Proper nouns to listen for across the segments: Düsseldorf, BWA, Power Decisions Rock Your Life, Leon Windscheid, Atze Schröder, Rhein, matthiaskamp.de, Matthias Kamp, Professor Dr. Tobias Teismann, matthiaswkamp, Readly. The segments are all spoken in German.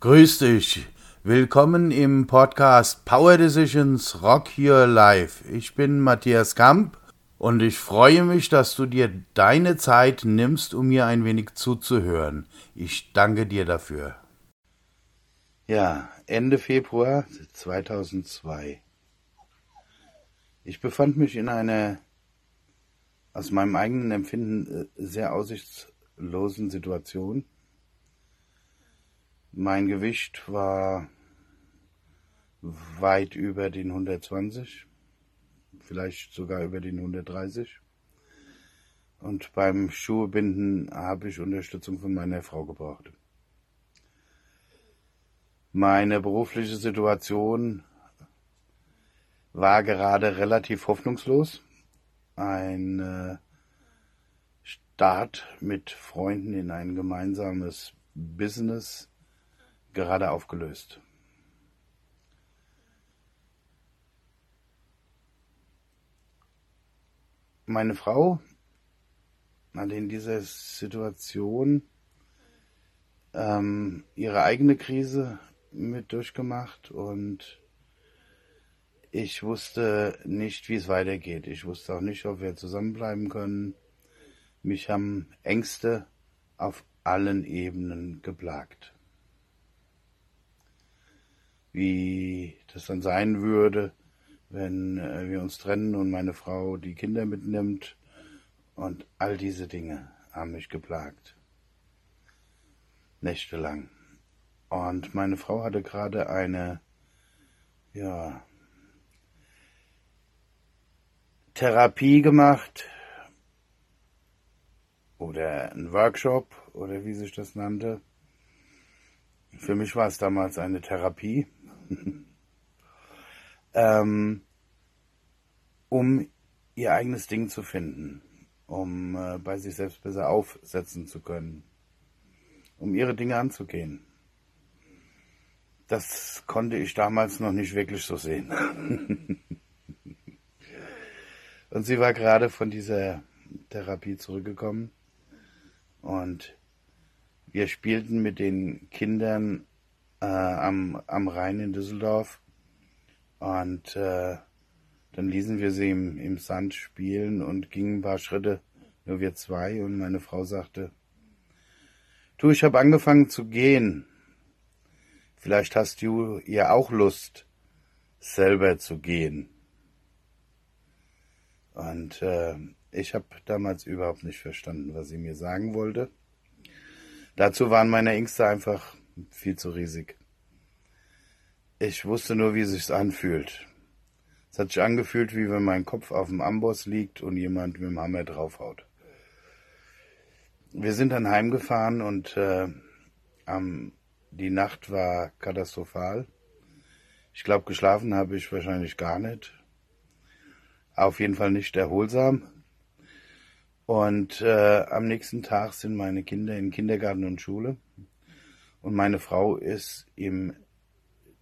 Grüß dich, willkommen im Podcast Power Decisions Rock Your Life. Ich bin Matthias Kamp und ich freue mich, dass du dir deine Zeit nimmst, um mir ein wenig zuzuhören. Ich danke dir dafür. Ja, Ende Februar 2002. Ich befand mich in einer, aus meinem eigenen Empfinden, sehr aussichtslosen Situation. Mein Gewicht war weit über den 120, vielleicht sogar über den 130. Und beim Schuhebinden habe ich Unterstützung von meiner Frau gebraucht. Meine berufliche Situation war gerade relativ hoffnungslos. Ein Start mit Freunden in ein gemeinsames Business gerade aufgelöst. Meine Frau hatte in dieser Situation ihre eigene Krise mit durchgemacht und ich wusste nicht, wie es weitergeht. Ich wusste auch nicht, ob wir zusammenbleiben können. Mich haben Ängste auf allen Ebenen geplagt. Wie das dann sein würde, wenn wir uns trennen und meine Frau die Kinder mitnimmt. Und all diese Dinge haben mich geplagt. Nächtelang. Und meine Frau hatte gerade eine Therapie gemacht oder einen Workshop oder wie sich das nannte. Für mich war es damals eine Therapie. Um ihr eigenes Ding zu finden, um bei sich selbst besser aufsetzen zu können, um ihre Dinge anzugehen. Das konnte ich damals noch nicht wirklich so sehen. Und sie war gerade von dieser Therapie zurückgekommen und wir spielten mit den Kindern am Rhein in Düsseldorf und dann ließen wir sie im Sand spielen und gingen ein paar Schritte, nur wir zwei, und meine Frau sagte: Du, ich habe angefangen zu gehen, vielleicht hast du ja auch Lust, selber zu gehen. Und ich habe damals überhaupt nicht verstanden, was sie mir sagen wollte. Dazu waren meine Ängste einfach viel zu riesig. Ich wusste nur, wie es sich anfühlt. Es hat sich angefühlt, wie wenn mein Kopf auf dem Amboss liegt und jemand mit dem Hammer draufhaut. Wir sind dann heimgefahren und die Nacht war katastrophal. Ich glaube, geschlafen habe ich wahrscheinlich gar nicht. Auf jeden Fall nicht erholsam. Und am nächsten Tag sind meine Kinder in Kindergarten und Schule. Und meine Frau ist im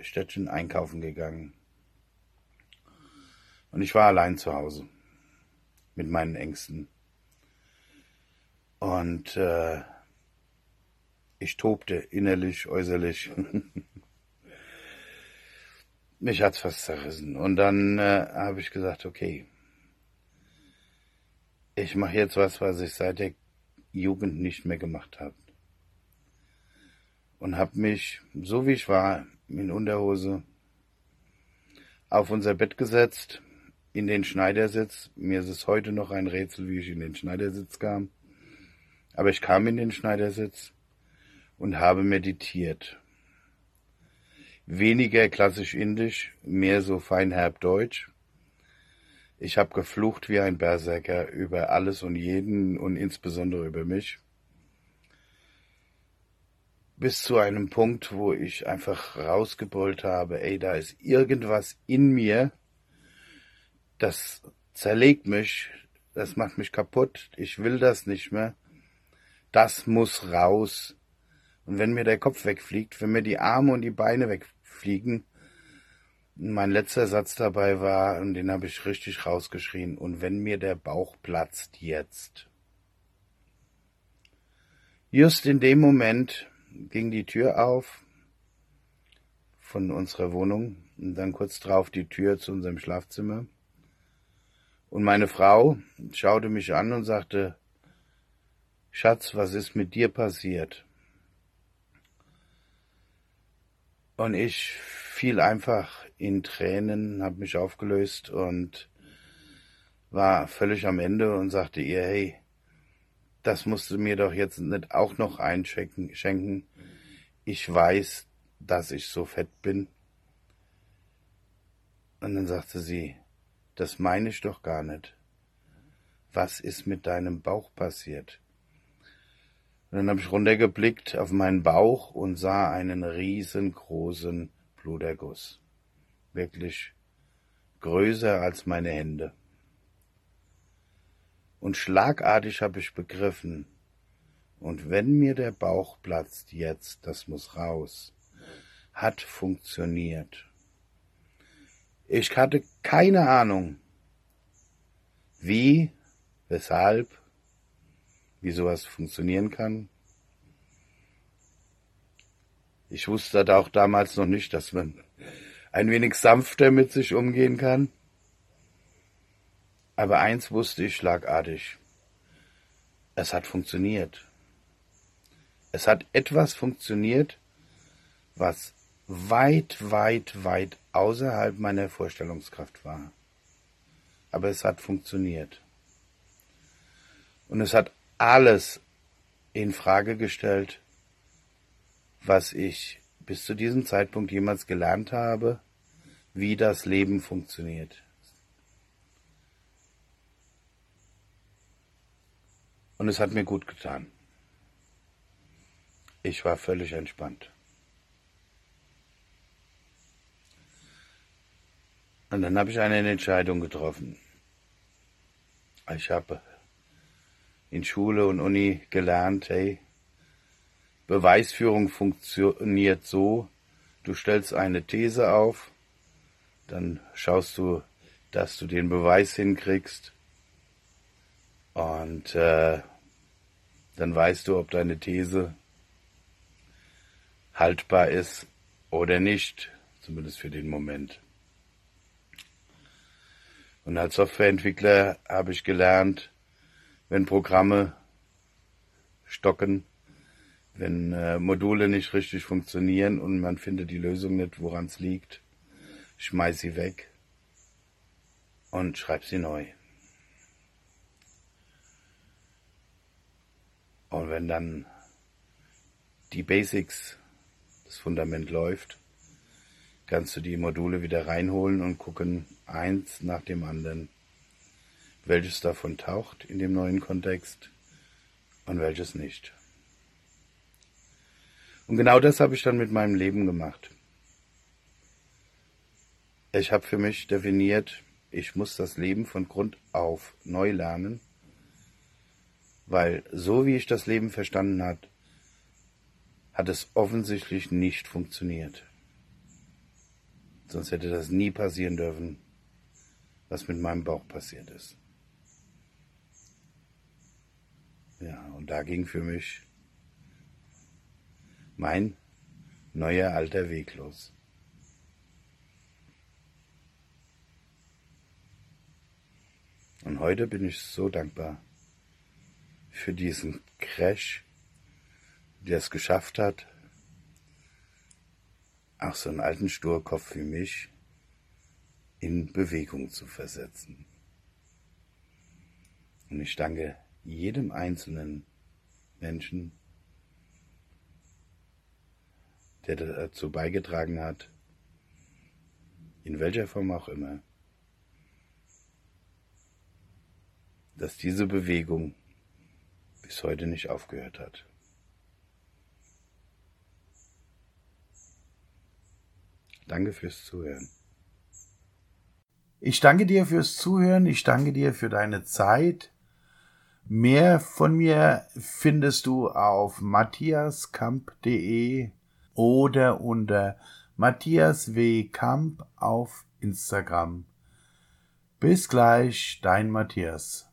Städtchen einkaufen gegangen. Und ich war allein zu Hause mit meinen Ängsten. Und ich tobte innerlich, äußerlich. Mich hat's fast zerrissen. Und dann habe ich gesagt, okay, ich mache jetzt was ich seit der Jugend nicht mehr gemacht habe. Und habe mich, so wie ich war, in Unterhose, auf unser Bett gesetzt, in den Schneidersitz. Mir ist es heute noch ein Rätsel, wie ich in den Schneidersitz kam. Aber ich kam in den Schneidersitz und habe meditiert. Weniger klassisch indisch, mehr so feinherb deutsch. Ich habe geflucht wie ein Berserker über alles und jeden und insbesondere über mich. Bis zu einem Punkt, wo ich einfach rausgebrüllt habe, ey, da ist irgendwas in mir, das zerlegt mich, das macht mich kaputt, ich will das nicht mehr, das muss raus. Und wenn mir der Kopf wegfliegt, wenn mir die Arme und die Beine wegfliegen, mein letzter Satz dabei war, und den habe ich richtig rausgeschrien, und wenn mir der Bauch platzt jetzt. Just in dem Moment ging die Tür auf von unserer Wohnung und dann kurz drauf die Tür zu unserem Schlafzimmer. Und meine Frau schaute mich an und sagte, Schatz, was ist mit dir passiert? Und ich fiel einfach in Tränen, habe mich aufgelöst und war völlig am Ende und sagte ihr, hey, das musst du mir doch jetzt nicht auch noch einschenken. Ich weiß, dass ich so fett bin. Und dann sagte sie, das meine ich doch gar nicht. Was ist mit deinem Bauch passiert? Und dann habe ich runtergeblickt auf meinen Bauch und sah einen riesengroßen Bluterguss. Wirklich größer als meine Hände. Und schlagartig habe ich begriffen, und wenn mir der Bauch platzt jetzt, das muss raus, hat funktioniert. Ich hatte keine Ahnung, wie, weshalb, wie sowas funktionieren kann. Ich wusste auch damals noch nicht, dass man ein wenig sanfter mit sich umgehen kann. Aber eins wusste ich schlagartig. Es hat funktioniert. Es hat etwas funktioniert, was weit, weit, weit außerhalb meiner Vorstellungskraft war. Aber es hat funktioniert. Und es hat alles in Frage gestellt, was ich bis zu diesem Zeitpunkt jemals gelernt habe, wie das Leben funktioniert. Und es hat mir gut getan. Ich war völlig entspannt. Und dann habe ich eine Entscheidung getroffen. Ich habe in Schule und Uni gelernt, hey, Beweisführung funktioniert so, du stellst eine These auf, dann schaust du, dass du den Beweis hinkriegst und dann weißt du, ob deine These haltbar ist oder nicht, zumindest für den Moment. Und als Softwareentwickler habe ich gelernt, wenn Programme stocken, wenn Module nicht richtig funktionieren und man findet die Lösung nicht, woran es liegt, schmeiß sie weg und schreib sie neu. Und wenn dann die Basics, das Fundament läuft, kannst du die Module wieder reinholen und gucken, eins nach dem anderen, welches davon taucht in dem neuen Kontext und welches nicht. Und genau das habe ich dann mit meinem Leben gemacht. Ich habe für mich definiert, ich muss das Leben von Grund auf neu lernen, weil so wie ich das Leben verstanden habe, hat es offensichtlich nicht funktioniert. Sonst hätte das nie passieren dürfen, was mit meinem Bauch passiert ist. Ja, und da ging für mich mein neuer alter Weg los. Und heute bin ich so dankbar für diesen Crash, der es geschafft hat, auch so einen alten Sturkopf wie mich in Bewegung zu versetzen. Und ich danke jedem einzelnen Menschen, der dazu beigetragen hat, in welcher Form auch immer, dass diese Bewegung bis heute nicht aufgehört hat. Danke fürs Zuhören. Ich danke dir fürs Zuhören, ich danke dir für deine Zeit. Mehr von mir findest du auf matthiaskamp.de oder unter matthiaswkamp auf Instagram. Bis gleich, dein Matthias.